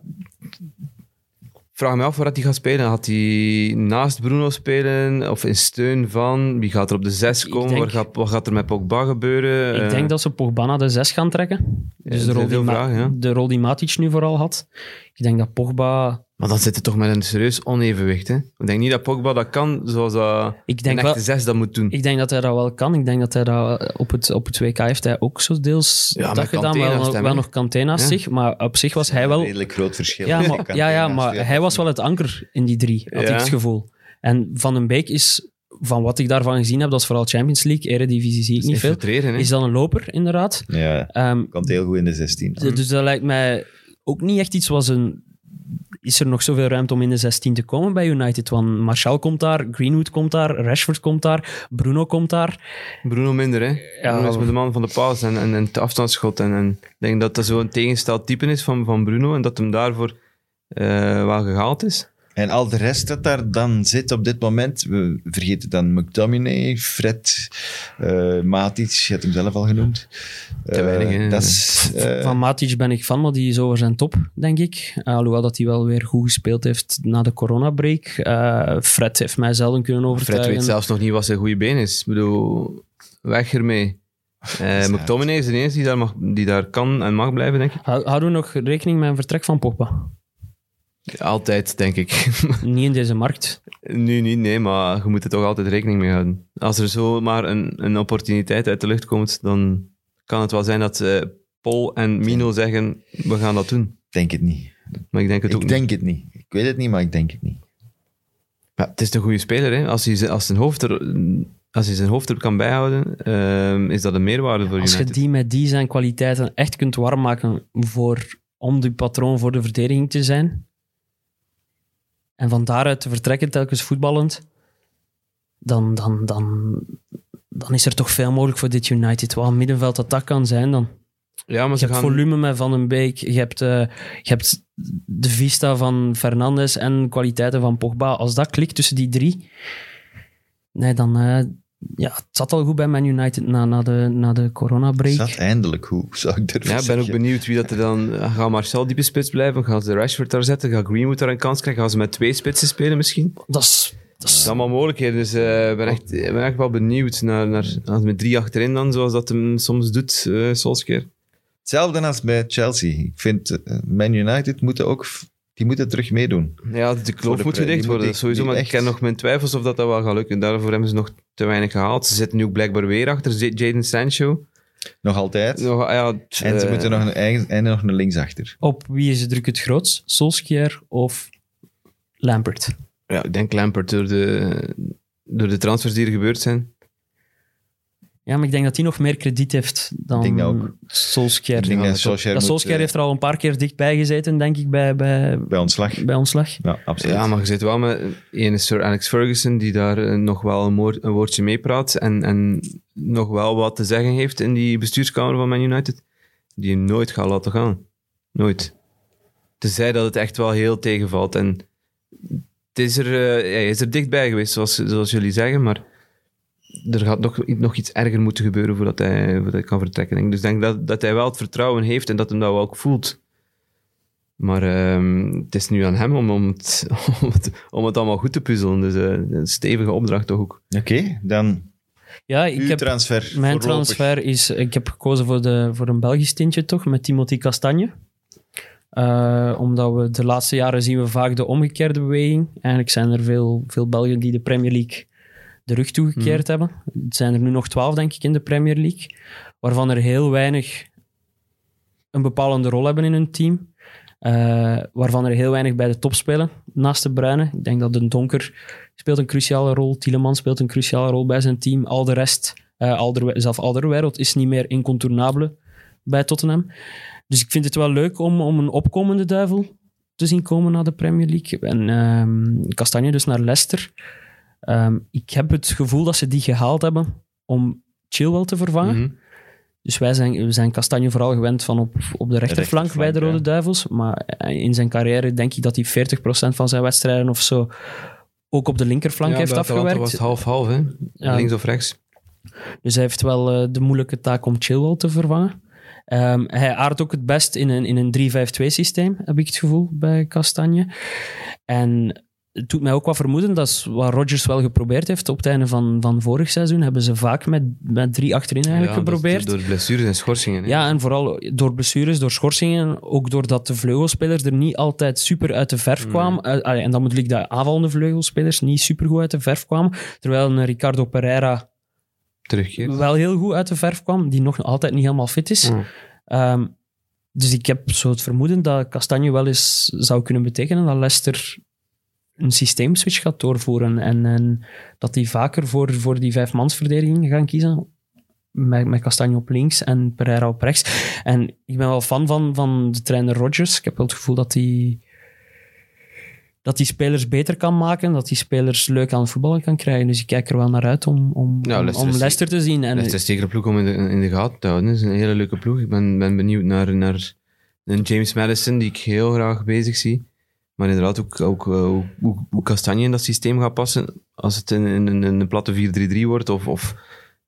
vraag me af waar hij gaat spelen. Gaat hij naast Bruno spelen of in steun van? Wie gaat er op de zes komen? Denk, wat, gaat, wat gaat er met Pogba gebeuren? Ik uh, denk dat ze Pogba naar de zes gaan trekken. Dus de rol, die Ma- vragen, ja. de rol die Matic nu vooral had. Ik denk dat Pogba... Maar dan zit het toch met een serieus onevenwicht, hè? Ik denk niet dat Pogba dat kan, zoals dat ik denk een echte wel, zes dat moet doen. Ik denk dat hij dat wel kan. Ik denk dat hij dat op het, op het W K heeft hij ook zo deels ja, dat gedaan. Wel, wel nog Kanté naast ja. zich, maar op zich was hij wel... Een redelijk groot verschil. Ja, maar, ja, ja, maar hij was wel het anker in die drie, had ja. ik het gevoel. En Van den Beek is... Van wat ik daarvan gezien heb, dat is vooral Champions League, Eredivisie zie ik niet veel. Is dan een loper, inderdaad. Ja, um, komt heel goed in de zestien. Dus, dus dat lijkt mij ook niet echt iets wat een... Is er nog zoveel ruimte om in de zestien te komen bij United? Want Martial komt daar, Greenwood komt daar, Rashford komt daar, Bruno komt daar. Bruno minder, hè? Ja, Bruno is met de man van de paas en, en, en het afstandsschot. En, en ik denk dat dat zo'n tegensteld type is van, van Bruno en dat hem daarvoor uh, wel gehaald is. En al de rest dat daar dan zit op dit moment, we vergeten dan McTominay, Fred, uh, Matic, je hebt hem zelf al genoemd. Uh, Te weinig, hè? Dat is, uh... Van Matic ben ik van, maar die is over zijn top, denk ik. Uh, alhoewel dat hij wel weer goed gespeeld heeft na de coronabreak. Uh, Fred heeft mij zelden kunnen overtuigen. Fred weet zelfs nog niet wat zijn goede been is. Ik bedoel, weg ermee. Uh, McTominay is de enige die daar, mag, die daar kan en mag blijven, denk ik. Houden we nog rekening met een vertrek van Pogba? Altijd, denk ik. Niet in deze markt. Nu niet, nee, maar je moet er toch altijd rekening mee houden. Als er zomaar een, een opportuniteit uit de lucht komt, dan kan het wel zijn dat uh, Paul en Mino zeggen, we gaan dat doen. Ik denk het niet. Maar ik denk het ook niet. Ik denk het niet. Ik weet het niet, maar ik denk het niet. Ja, het is een goede speler, hè. Als hij, als zijn hoofd er, als hij zijn hoofd er kan bijhouden, uh, is dat een meerwaarde voor United. Als je die met die zijn kwaliteiten echt kunt warm maken voor, om de patroon voor de verdediging te zijn... En van daaruit te vertrekken, telkens voetballend, dan, dan, dan, dan is er toch veel mogelijk voor dit United. Wat een middenveld dat dat kan zijn dan. Ja, maar je hebt gaan... volume met Van den Beek, je hebt, uh, je hebt de vista van Fernandes en kwaliteiten van Pogba. Als dat klikt tussen die drie, nee, dan... Uh, ja, het zat al goed bij Man United na, na, de, na de coronabreak. Het zat eindelijk goed, zou ik durven ja, zeggen. Ik ben ook benieuwd wie dat er dan... Gaat Martial diepe spits blijven? Gaat ze Rashford daar zetten? Gaat Greenwood daar een kans krijgen? Gaan ze met twee spitsen spelen misschien? Dat is... Dat is allemaal mogelijkheden, dus ik uh, ben, echt, ben echt wel benieuwd naar, naar, naar... Met drie achterin dan, zoals dat hem soms doet, uh, Solskjaer. Hetzelfde als bij Chelsea. Ik vind, uh, Man United moeten ook... Die moeten terug meedoen. Ja, de kloof moet gedicht worden. Die, sowieso, maar echt... ik ken nog mijn twijfels of dat, dat wel gaat lukken. Daarvoor hebben ze nog te weinig gehaald. Ze zitten nu ook blijkbaar weer achter Jadon Sancho. Nog altijd. Nog, ja, t- en ze uh... moeten nog een, eigen, en nog een linksachter. Op wie is de druk het grootst? Solskjaer of Lampard? Ja, ik denk Lampard door de, door de transfers die er gebeurd zijn. Ja, maar ik denk dat hij nog meer krediet heeft dan Solskjaer. Ik denk dat Solskjaer, dat Solskjaer moet, heeft er al een paar keer dichtbij gezeten, denk ik, bij, bij, bij ontslag. Bij ontslag. Ja, absoluut. Ja, maar je zit wel met een Sir Alex Ferguson die daar nog wel een, woord, een woordje mee praat en, en nog wel wat te zeggen heeft in die bestuurskamer van Man United, die hem nooit gaat laten gaan. Nooit. Tenzij dat het echt wel heel tegenvalt. En het is er, hij is er dichtbij geweest, zoals, zoals jullie zeggen, maar... Er gaat nog, nog iets erger moeten gebeuren voordat hij, voordat hij kan vertrekken. Dus ik denk dat, dat hij wel het vertrouwen heeft en dat hem dat wel ook voelt. Maar um, het is nu aan hem om, om, het, om, het, om het allemaal goed te puzzelen. Dus uh, een stevige opdracht toch ook. Oké, okay, dan ja, ik uw heb, transfer. Mijn voorlopig. transfer is... Ik heb gekozen voor, de, voor een Belgisch tintje toch, met Timothy Castagne. Uh, omdat we de laatste jaren zien we vaak de omgekeerde beweging. Eigenlijk zijn er veel, veel Belgen die de Premier League... de rug toegekeerd hmm. hebben. Het zijn er nu nog twaalf, denk ik, in de Premier League, waarvan er heel weinig een bepalende rol hebben in hun team, uh, waarvan er heel weinig bij de top spelen, naast de Bruyne. Ik denk dat de Donker speelt een cruciale rol, Tielemans speelt een cruciale rol bij zijn team, al de rest, uh, Alder, zelf Alderweireld is niet meer incontournable bij Tottenham. Dus ik vind het wel leuk om, om een opkomende duivel te zien komen naar de Premier League. En uh, Castagne dus naar Leicester. Um, ik heb het gevoel dat ze die gehaald hebben om Chilwell te vervangen. Mm-hmm. Dus wij zijn, we zijn Castagne vooral gewend van op, op de rechterflank, rechterflank bij de Rode ja. Duivels. Maar in zijn carrière denk ik dat hij veertig procent van zijn wedstrijden of zo ook op de linkerflank ja, heeft afgewerkt. Ja, was het half-half, hè? Ja. Links of rechts. Dus hij heeft wel uh, de moeilijke taak om Chilwell te vervangen. Um, hij aardt ook het best in een, in een drie vijf twee systeem, heb ik het gevoel, bij Castagne. En... Het doet mij ook wat vermoeden, dat is wat Rodgers wel geprobeerd heeft. Op het einde van, van vorig seizoen hebben ze vaak met, met drie achterin eigenlijk ja, geprobeerd. Door, door blessures en schorsingen. Hè? Ja, en vooral door blessures, door schorsingen. Ook doordat de vleugelspelers er niet altijd super uit de verf kwamen. Nee. Allee, en dan bedoel ik dat aanvallende vleugelspelers niet super goed uit de verf kwamen. Terwijl een Ricardo Pereira terugkeert. Wel heel goed uit de verf kwam, die nog altijd niet helemaal fit is. Nee. Um, dus ik heb zo het vermoeden dat Castagne wel eens zou kunnen betekenen dat Leicester... een systeemswitch gaat doorvoeren en, en dat die vaker voor, voor die vijfmansverdediging gaan kiezen met, met Castagne op links en Pereira op rechts. En ik ben wel fan van, van de trainer Rodgers. Ik heb wel het gevoel dat hij dat die spelers beter kan maken, dat die spelers leuk aan het voetballen kan krijgen. Dus ik kijk er wel naar uit om, om, ja, Leicester, om Leicester te zien. En Leicester is zeker een ploeg om in de, in de gaten te houden. Het is een hele leuke ploeg. Ik ben, ben benieuwd naar, naar een James Madison die ik heel graag bezig zie. Maar inderdaad, ook, ook uh, hoe, hoe Castagne in dat systeem gaat passen. Als het in, in, in een platte vier drie drie wordt, of, of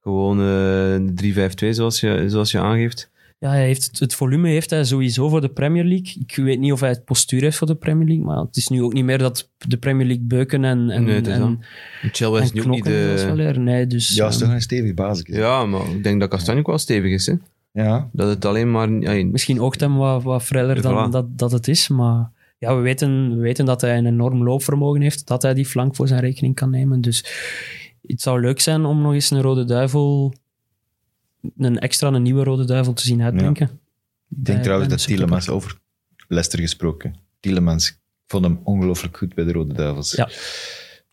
gewoon uh, drie vijf twee, zoals je, zoals je aangeeft. Ja, hij heeft het, het volume heeft hij sowieso voor de Premier League. Ik weet niet of hij het postuur heeft voor de Premier League, maar het is nu ook niet meer dat de Premier League beuken en, en, nee, en, Chilwell is en knokken. Niet de... nee, dus, ja, het is um... toch een stevig basisje. Ja, maar ik denk dat Castagne ook wel stevig is. Hè? Ja. Dat het alleen maar... Ja, misschien oogt hem wat, wat freller dan voilà. dat, dat het is, maar... ja, we weten, we weten dat hij een enorm loopvermogen heeft, dat hij die flank voor zijn rekening kan nemen. Dus het zou leuk zijn om nog eens een rode duivel, een extra, een nieuwe rode duivel te zien uitdenken. Ja. Ik denk bij, trouwens bij dat Tielemans, over Leicester gesproken, Tielemans vond hem ongelooflijk goed bij de rode duivels. Ja.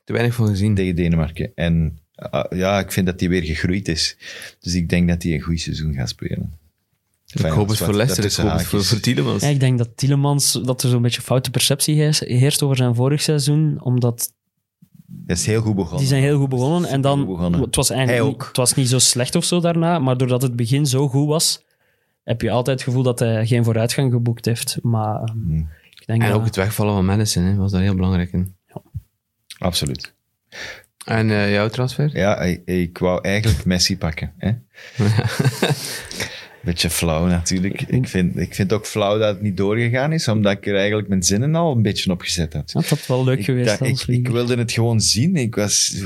Te weinig van gezien tegen Denemarken. En uh, ja, ik vind dat hij weer gegroeid is. Dus ik denk dat hij een goed seizoen gaat spelen. Fijn, ik hoop het voor Leicester, ik hoop het voor, voor Tielemans. Ja, ik denk dat Tielemans, dat er zo'n beetje foute perceptie heerst over zijn vorig seizoen, omdat... Dat is heel goed begonnen. Die zijn heel goed begonnen. En dan, begonnen. Het was eigenlijk niet, het was niet zo slecht of zo daarna, maar doordat het begin zo goed was, heb je altijd het gevoel dat hij geen vooruitgang geboekt heeft. Maar, hmm. ik denk en dat... ook het wegvallen van Madison, hè, was daar heel belangrijk in. Ja. Absoluut. En uh, jouw transfer? Ja, ik, ik wou eigenlijk Messi pakken. Hè? Beetje flauw natuurlijk. Ik vind, ik vind het ook flauw dat het niet doorgegaan is, omdat ik er eigenlijk mijn zinnen al een beetje op gezet had. Dat had wel leuk ik, geweest. Dat, ik, ik wilde het gewoon zien. Ik was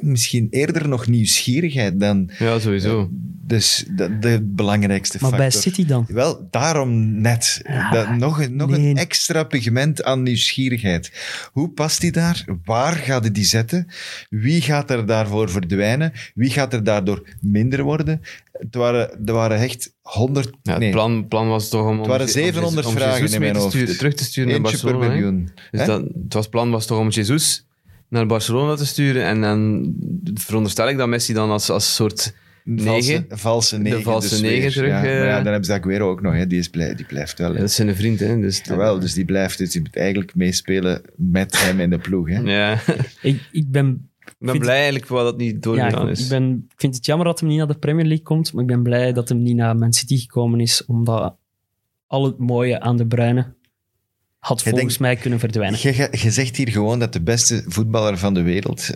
misschien eerder nog nieuwsgierigheid dan... Ja, sowieso. Dus de, de belangrijkste maar factor. Maar bij City dan? Wel, daarom net. Ja, dat, nog nog nee. een extra pigment aan nieuwsgierigheid. Hoe past die daar? Waar gaat hij die zetten? Wie gaat er daarvoor verdwijnen? Wie gaat er daardoor minder worden? Het waren, er waren echt honderd... Ja, het nee. plan, plan was toch om... Het waren zevenhonderd om, om vragen in mijn te sturen, hoofd. Terug te sturen Eentje naar Barcelona. Per miljoen. Dus dat, het was, plan was toch om Jesus naar Barcelona te sturen. En dan veronderstel ik dat Messi dan als, als soort... Negen. Valse negen. De valse dus negen terug. Ja, uh... maar ja, dan hebben ze Agüero ook nog. Hè. Die, is blij, die blijft wel. Ja, dat is zijn vriend. Hè. Dus, de... Jawel, dus die blijft. Dus je moet eigenlijk meespelen met hem in de ploeg. Hè. Ja. ik, ik ben... Ik ben blij eigenlijk wel dat het niet doorgegaan ja, is. Ik, ben, ik vind het jammer dat hem niet naar de Premier League komt, maar ik ben blij dat hem niet naar Man City gekomen is, omdat al het mooie aan de Bruyne had volgens denk, mij kunnen verdwijnen. Je, je zegt hier gewoon dat de beste voetballer van de wereld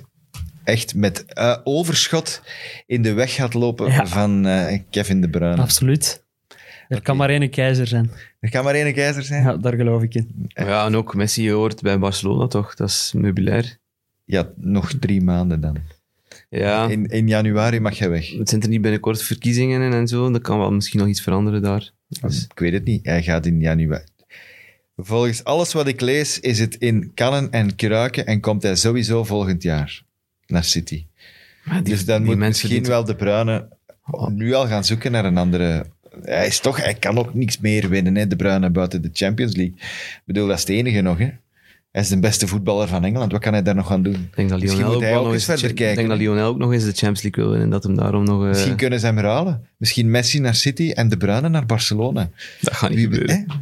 echt met uh, overschot in de weg gaat lopen ja. van uh, Kevin de Bruyne. Absoluut. Er okay. kan maar één keizer zijn. Er kan maar één keizer zijn? Ja, daar geloof ik in. Ja, en ook Messi hoort bij Barcelona toch? Dat is meubilair. Ja, nog drie maanden dan. Ja. In, in januari mag je weg. Het zijn er niet binnenkort verkiezingen in en zo. Dat kan wel misschien nog iets veranderen daar. Dus. Ik weet het niet. Hij gaat in januari. Volgens alles wat ik lees is het in kannen en kruiken en komt hij sowieso volgend jaar naar City. Die, dus dan moet misschien wel de Bruyne nu al gaan zoeken naar een andere... Hij, is toch, hij kan ook niks meer winnen, hè, de Bruyne buiten de Champions League. Ik bedoel, dat is het enige nog, hè. Hij is de beste voetballer van Engeland. Wat kan hij daar nog aan doen? Ik denk dat Lionel ook, ook nog eens verder kijken. Ik denk dat Lionel ook nog eens de Champions League wil winnen en dat hem daarom nog... Uh... Misschien kunnen ze hem ruilen. Misschien Messi naar City en De Bruyne naar Barcelona. Dat gaat niet Wie... gebeuren. Eh?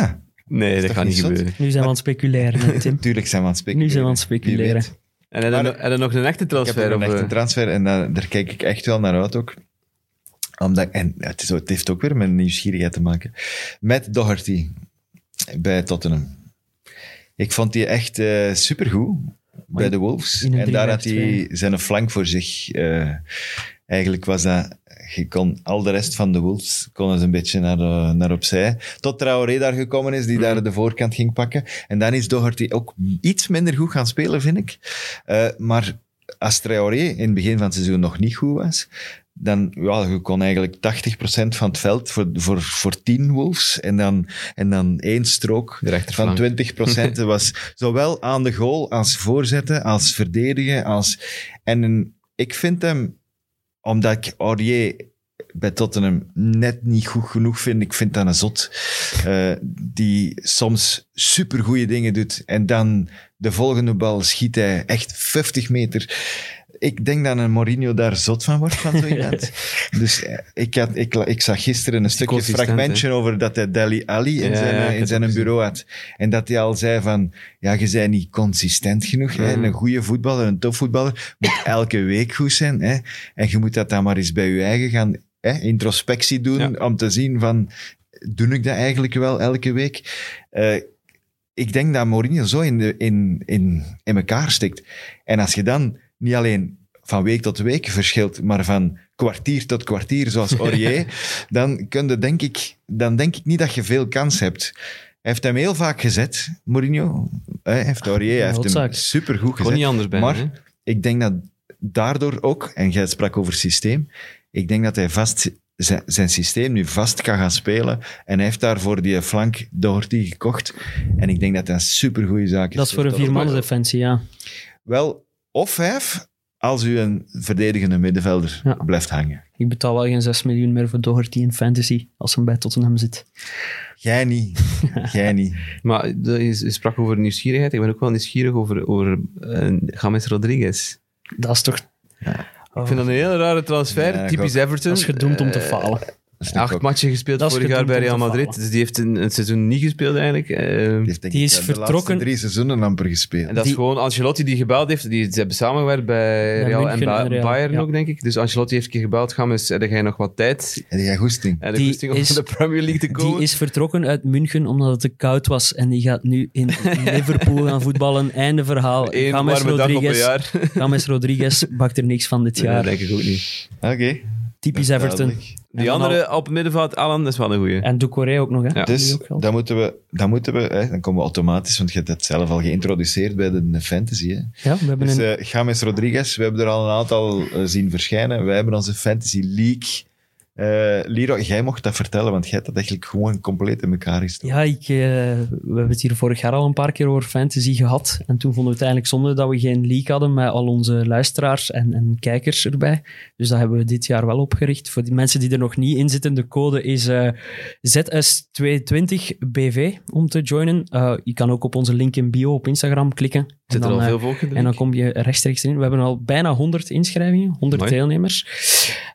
Ja. Nee, dat, dat gaat niet zot. gebeuren. Nu zijn we aan het speculeren, Tim. Tuurlijk zijn we aan het speculeren. Nu zijn we aan het speculeren. En heb je dan, dan nog een echte transfer? Ik heb een of... echte transfer en uh, daar kijk ik echt wel naar uit ook. Omdat, en het, is, het heeft ook weer met nieuwsgierigheid te maken. Met Doherty bij Tottenham. Ik vond die echt uh, supergoed bij de Wolves. En daar had hij zijn flank voor zich. Uh, eigenlijk was dat... Je kon al de rest van de Wolves konden ze een beetje naar, uh, naar opzij. Tot Traoré daar gekomen is, die mm. daar de voorkant ging pakken. En dan is Doherty ook iets minder goed gaan spelen, vind ik. Uh, maar als Traoré in het begin van het seizoen nog niet goed was... Dan, ja, je kon eigenlijk tachtig procent van het veld voor, voor, voor tien Wolves. En dan, en dan één strook van twintig procent was zowel aan de goal als voorzetten, als verdedigen. Als, en een, ik vind hem, omdat ik Aurier bij Tottenham net niet goed genoeg vind, ik vind dat een zot, uh, die soms supergoeie dingen doet. En dan de volgende bal schiet hij echt vijftig meter... Ik denk dat een Mourinho daar zot van wordt, van zo iemand. Dus ik, had, ik, ik zag gisteren een stukje fragmentje hè? over dat hij Dele Alli in ja, zijn, ja, in zijn bureau had. En dat hij al zei van, ja, je bent niet consistent genoeg. Ja. Hè? Een goede voetballer, een topvoetballer, moet elke week goed zijn. Hè? En je moet dat dan maar eens bij je eigen gaan hè? introspectie doen, ja. om te zien van, doe ik dat eigenlijk wel elke week? Uh, ik denk dat Mourinho zo in, de, in, in, in elkaar stikt. En als je dan... Niet alleen van week tot week verschilt, maar van kwartier tot kwartier, zoals Aurier, dan, kun je, denk ik, dan denk ik niet dat je veel kans hebt. Hij heeft hem heel vaak gezet, Mourinho. Hij heeft Aurier, hij heeft hem supergoed gezet. Kon niet anders bij Maar hem, ik denk dat daardoor ook, en jij sprak over systeem, ik denk dat hij vast zijn, zijn systeem nu vast kan gaan spelen. En hij heeft daarvoor die flank Doherty gekocht. En ik denk dat dat een supergoeie zaak is. Dat is voor een viermansdefensie, ja. Wel, of vijf, als u een verdedigende middenvelder ja. blijft hangen. Ik betaal wel geen zes miljoen meer voor Doherty in fantasy, als hem bij Tottenham zit. Jij niet. Jij niet. Maar je sprak over nieuwsgierigheid. Ik ben ook wel nieuwsgierig over, over uh, James Rodriguez. Dat is toch... Ja. Oh. Ik vind dat een hele rare transfer, ja, typisch God. Everton. Dat is gedoemd om te falen. Uh, acht matchen gespeeld vorig jaar bij Real Madrid. Dus die heeft een, een seizoen niet gespeeld eigenlijk. Uh, die, heeft, die is vertrokken. De laatste drie seizoenen amper gespeeld. En dat die... is gewoon Ancelotti die gebeld heeft. Die, ze hebben samengewerkt bij ja, Real München en, ba- en Real. Bayern ja. ook, denk ik. Dus Ancelotti heeft een keer gebeld. James, heb jij nog wat tijd? En jij goesting. En de die goesting om is, de Premier League te komen. Die is vertrokken uit München omdat het te koud was. En die gaat nu in Liverpool gaan voetballen. Einde verhaal. Eén James warme dag op een jaar. James Rodriguez bakt er niks van dit jaar. Dat denk ik ook niet. Oké. Okay. Typisch Everton. Die andere al... op het middenveld, Alan, dat is wel een goeie. En Doucouré ook nog, hè? Ja. Dus dan moeten we, dan moeten we, hè, dan komen we automatisch, want je hebt het zelf al geïntroduceerd bij de fantasy, hè? Ja, we hebben dus, een... uh, James Rodriguez, we hebben er al een aantal uh, zien verschijnen. Wij hebben onze Fantasy League. Uh, Leroy, jij mocht dat vertellen, want jij hebt dat eigenlijk gewoon compleet in elkaar gestoken. Ja, ik, uh, we hebben het hier vorig jaar al een paar keer over fantasy gehad. En toen vonden we het eigenlijk zonde dat we geen league hadden met al onze luisteraars en, en kijkers erbij. Dus dat hebben we dit jaar wel opgericht. Voor die mensen die er nog niet in zitten, de code is uh, Z S tweehonderdtwintig B V om te joinen. Uh, je kan ook op onze link in bio op Instagram klikken. Zit er dan, al veel volk in de En dan kom je rechtstreeks in. We hebben al bijna honderd inschrijvingen, honderd Mooi. deelnemers.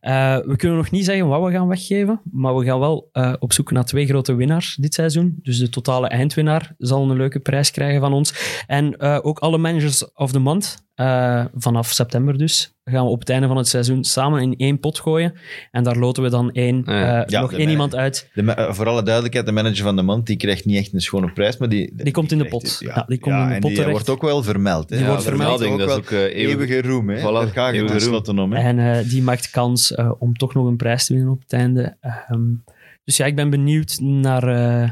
Uh, we kunnen nog niet zeggen wat we gaan weggeven, maar we gaan wel uh, op zoek naar twee grote winnaars dit seizoen. Dus de totale eindwinnaar zal een leuke prijs krijgen van ons. En uh, ook alle managers of the month, uh, vanaf september dus, gaan we op het einde van het seizoen samen in één pot gooien. En daar loten we dan één, uh, ja, nog één man- iemand uit. De ma- voor alle duidelijkheid, de manager van de man, die krijgt niet echt een schone prijs, maar die... Die, die komt in de pot. Ja, ja, die komt ja, in de pot die terecht. Wordt ook wel vermeld. Hè? Die ja, wordt vermeld. Dat is ook uh, eeuwige roem. Hè? Voilà, daar ga je tenslotte om. En uh, die maakt kans uh, om toch nog een prijs te winnen op het einde. Um, dus ja, ik ben benieuwd naar... Uh,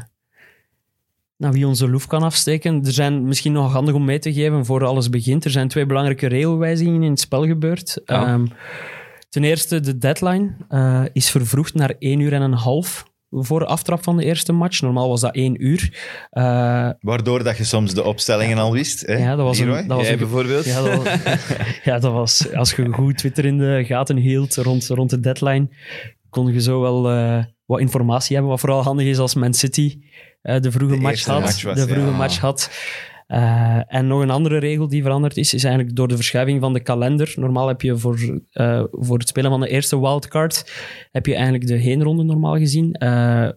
Nou, wie onze loef kan afsteken. Er zijn misschien nog handig om mee te geven, voor alles begint. Er zijn twee belangrijke regelwijzigingen in het spel gebeurd. Ja. Um, ten eerste, de deadline uh, is vervroegd naar één uur en een half voor de aftrap van de eerste match. Normaal was dat één uur. Uh, Waardoor dat je soms de opstellingen ja, al wist. Hè? Ja, dat was een, dat was Jij een, bijvoorbeeld. Ja dat was, ja, dat was... Als je goed Twitter in de gaten hield rond, rond de deadline, kon je zo wel uh, wat informatie hebben. Wat vooral handig is als Man City... Uh, de vroege de match had. Match was, de vroege ja. match had. Uh, en nog een andere regel die veranderd is, is eigenlijk door de verschuiving van de kalender. Normaal heb je voor, uh, voor het spelen van de eerste wildcard, heb je eigenlijk de heenronde normaal gezien. Uh,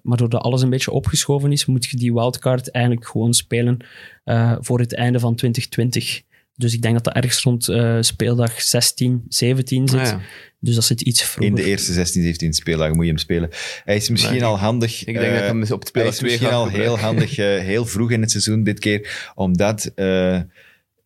maar doordat alles een beetje opgeschoven is, moet je die wildcard eigenlijk gewoon spelen uh, voor het einde van twintig twintig. Dus ik denk dat dat ergens rond uh, speeldag zestien, zeventien zit. Ah, ja. Dus dat zit iets vroeger. In de eerste zestien, zeventien speeldag moet je hem spelen. Hij is misschien nee, al handig... Ik denk uh, dat hem op het Hij is misschien al gebruiken. heel handig, uh, heel vroeg in het seizoen dit keer, omdat... Uh,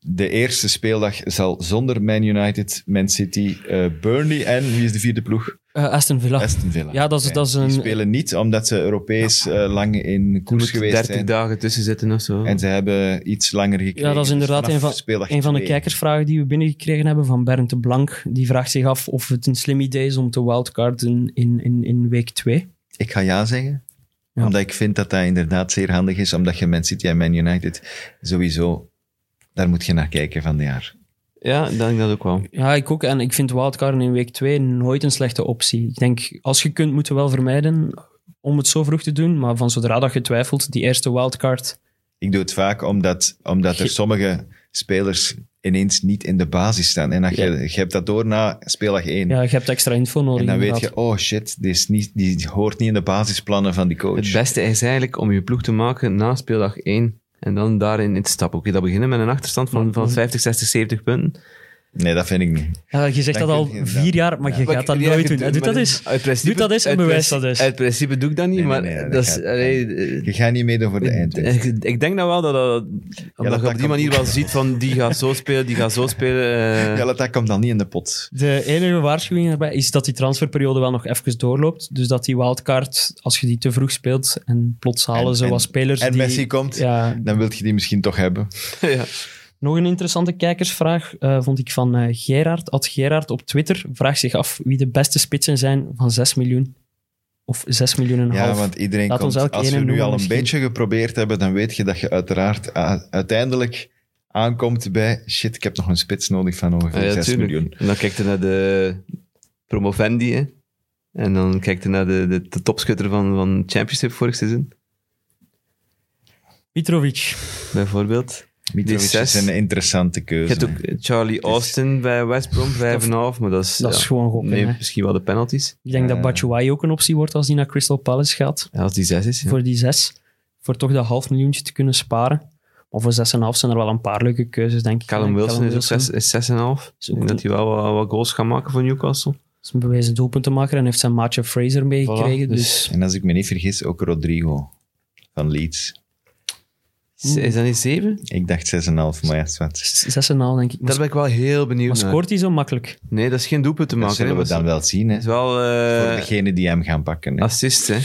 De eerste speeldag zal zonder Man United, Man City, uh, Burnley en wie is de vierde ploeg? Uh, Aston Villa. Aston Villa. Ja, dat is, dat is een... Die spelen niet, omdat ze Europees ja. uh, lang in koers geweest dertig zijn. dertig dagen tussen zitten of zo. En ze hebben iets langer gekregen. Ja, dat is inderdaad dus een, van, een van de kijkersvragen die we binnengekregen hebben van Bernd de Blank. Die vraagt zich af of het een slim idee is om te wildcarden in, in, in week twee. Ik ga ja zeggen. Ja. Omdat ik vind dat dat inderdaad zeer handig is, omdat je Man City en Man United sowieso... Daar moet je naar kijken van het jaar. Ja, dat denk ik dat ook wel. Ja, ik ook. En ik vind wildcarden in week twee nooit een slechte optie. Ik denk, als je kunt, moeten we wel vermijden om het zo vroeg te doen. Maar van zodra dat je twijfelt, die eerste wildcard... Ik doe het vaak omdat, omdat er sommige spelers ineens niet in de basis staan. En dan ja. je, je hebt dat door na speeldag één. Ja, je hebt extra info nodig. En dan inderdaad. weet je, oh shit, die, is niet, die hoort niet in de basisplannen van die coach. Het beste is eigenlijk om je ploeg te maken na speeldag één... En dan daarin in te stappen. Oké, okay, dat beginnen met een achterstand van, van vijftig, zestig, zeventig punten. Nee, dat vind ik niet. Ja, je zegt dat, dat al vier jaar, maar ja. je gaat maar dat ja, nooit doen. Doe dat eens. Doe dat eens en bewijs dat eens. Uit principe doe ik dat niet, nee, nee, nee, maar... Nee, dat dat gaat, is, allee, je gaat niet meedoen voor de eindtijd. Ik, ik denk nou wel dat... dat omdat ja, je op die manier wel ziet van die gaat zo spelen, die gaat zo spelen. Uh... Ja, dat, dat komt dan niet in de pot. De enige waarschuwing daarbij is dat die transferperiode wel nog even doorloopt. Dus dat die wildcard, als je die te vroeg speelt en plots halen en, ze en, wat spelers en die... En Messi komt, ja, dan wil je die misschien toch hebben. Ja. Nog een interessante kijkersvraag uh, vond ik van uh, Gerard. Ad Gerard op Twitter vraagt zich af wie de beste spitsen zijn van zes miljoen Of zes miljoen en een half. Ja, half. Want iedereen Laat komt, als we nu al een misschien. beetje geprobeerd hebben, dan weet je dat je uiteraard uh, uiteindelijk aankomt bij shit, ik heb nog een spits nodig van ongeveer ah, ja, zes miljoen. En dan kijkt je naar de promovendi, hè? En dan kijkt je naar de, de, de topschutter van, van Championship vorig seizoen. Mitrovic. Bijvoorbeeld. Mitrovic is een interessante keuze. Je hebt ook Charlie Austin is... bij West Brom, vijf komma vijf, maar dat is, dat ja, is gewoon gokken, nee, misschien wel de penalties. Ik denk uh, dat Batshuayi ook een optie wordt als die naar Crystal Palace gaat. Ja, als die zes is. Ja. Voor die zes. Voor toch dat half miljoentje te kunnen sparen. Maar voor zes komma vijf zijn er wel een paar leuke keuzes, denk ik. Callum Wilson, Callum Wilson is ook zes komma vijf. Ik denk dat hij wel wat, wat goals gaat maken voor Newcastle. Dat is een bewezen doelpuntenmaker en heeft zijn maatje Fraser meegekregen. Voilà, dus. Dus. En als ik me niet vergis, ook Rodrigo van Leeds. Is dat niet zeven? Ik dacht zes komma vijf, maar ja, zwart. zes komma vijf, denk ik. Maar daar ben ik wel heel benieuwd naar. Maar scoort hij zo makkelijk? Nee, dat is geen doelpunt te maken. Dat zullen we, he, dan wel zien. Hè? Is wel, uh, voor degene die hem gaan pakken. Hè? Assist, hè.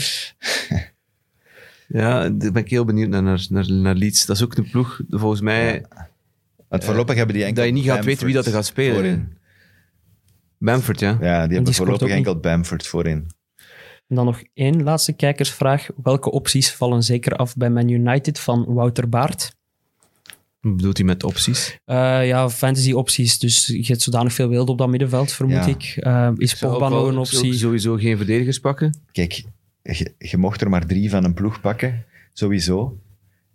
Ja, daar ben ik heel benieuwd naar, naar, naar, naar Leeds. Dat is ook de ploeg, volgens mij... Ja. Want voorlopig hebben die enkel... Dat je niet gaat Bamford weten wie dat er gaat spelen. Voorin. Bamford, ja. Ja, die hebben en die voorlopig enkel Bamford voorin. En dan nog één laatste kijkersvraag. Welke opties vallen zeker af bij Man United van Wouter Baert? Wat bedoelt hij met opties? Uh, ja, fantasy-opties. Dus je hebt zodanig veel wilde op dat middenveld, vermoed ja. ik. Uh, is Pogba nog een optie? Zou sowieso geen verdedigers pakken? Kijk, je, je mocht er maar drie van een ploeg pakken. Sowieso.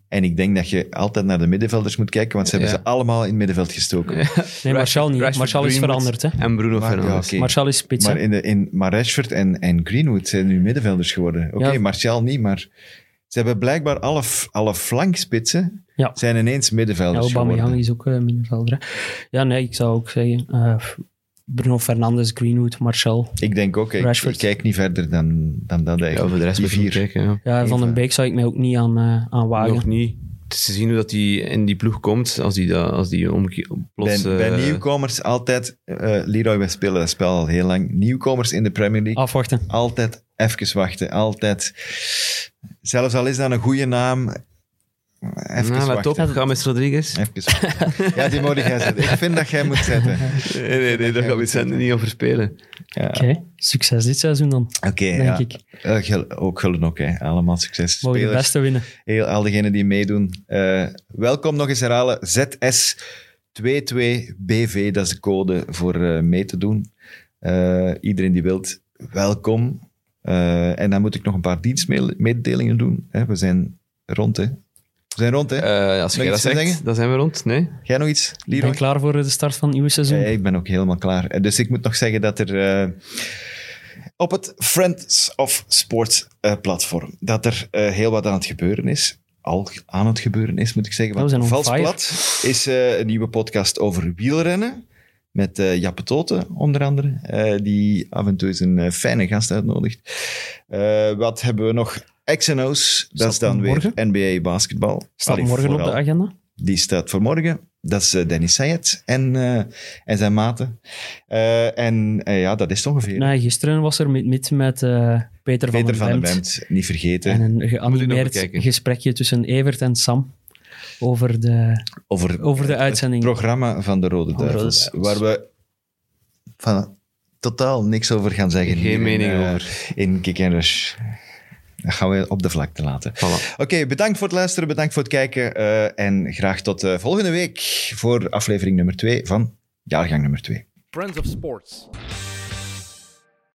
En ik denk dat je altijd naar de middenvelders moet kijken, want ze hebben ja. ze allemaal in het middenveld gestoken. Ja. Nee, Martial niet. Rashford, Martial is veranderd. Hè? En Bruno Fernandes. Ja, okay. Martial is spits. Maar, in de, in, maar Rashford en, en Greenwood zijn nu middenvelders geworden. Oké, okay, ja. Martial niet, maar ze hebben blijkbaar alle, alle flankspitsen ja. zijn ineens middenvelders ja, geworden. Abraham is ook uh, middenvelder. Hè? Ja, nee, ik zou ook zeggen... Uh, Bruno Fernandes, Greenwood, Martial. Ik denk ook. Ik, ik kijk niet verder dan, dan dat eigenlijk. Ja, voor de rest die vier. Kijken, ja. Ja, Van den Beek zou ik mij ook niet aan, uh, aan wagen. Nog niet. Ze zien hoe dat die in die ploeg komt als die, als die omke- plots... Bij, uh, bij nieuwkomers altijd... Uh, Leroy, wij spelen dat spel al heel lang. Nieuwkomers in de Premier League. Afwachten. Altijd even wachten. Altijd. Zelfs al is dat een goede naam... Even nou, wachten. Top. Ga met Rodriguez. Even ja, die moet jij zetten. Ik vind dat jij moet zetten. Nee, nee, nee, daar gaan we het zetten niet over spelen. Ja. Oké, okay. Succes dit seizoen dan, okay, denk ja. ik. Uh, gel- ook gulden ook, hè. Allemaal succes. Mogen de beste winnen. Heel, al diegenen die meedoen. Uh, welkom nog eens herhalen. Z S twee twee B V, dat is de code voor uh, mee te doen. Uh, iedereen die wilt, welkom. Uh, en dan moet ik nog een paar dienstmededelingen doen. Hè. We zijn rond, hè. We zijn rond, hè? Uh, als jij dat zegt, dan zijn we rond. Nee. Jij nog iets, Leroy? Ben je klaar voor de start van het nieuwe seizoen? Nee, ik ben ook helemaal klaar. Dus ik moet nog zeggen dat er uh, op het Friends of Sports uh, platform dat er uh, heel wat aan het gebeuren is. Al aan het gebeuren is, moet ik zeggen. Want oh, Vals Plat is uh, een nieuwe podcast over wielrennen. Met uh, Jappe Toten, onder andere. Uh, die af en toe eens een uh, fijne gast uitnodigt. Uh, wat hebben we nog... X en O's, dat is dan weer N B A-basketbal. Staat Allee, morgen vooral. Op de agenda? Die staat voor morgen. Dat is Dennis Sayed en, uh, en zijn maten. Uh, en uh, ja, dat is het ongeveer. Nee, gisteren was er met, met uh, Peter, Peter van den Bemt, niet vergeten. En een geanimeerd gesprekje tussen Evert en Sam over de, over, over de uitzending. Het programma van de Rode Duivels, Rode Duivels. Waar we... Van, totaal niks over gaan zeggen. Geen mening in, uh, over. In Kick en Rush. Dat gaan we op de vlakte laten. Voilà. Oké, okay, bedankt voor het luisteren, bedankt voor het kijken. Uh, en graag tot uh, volgende week voor aflevering nummer twee van jaargang nummer twee. Friends of Sports.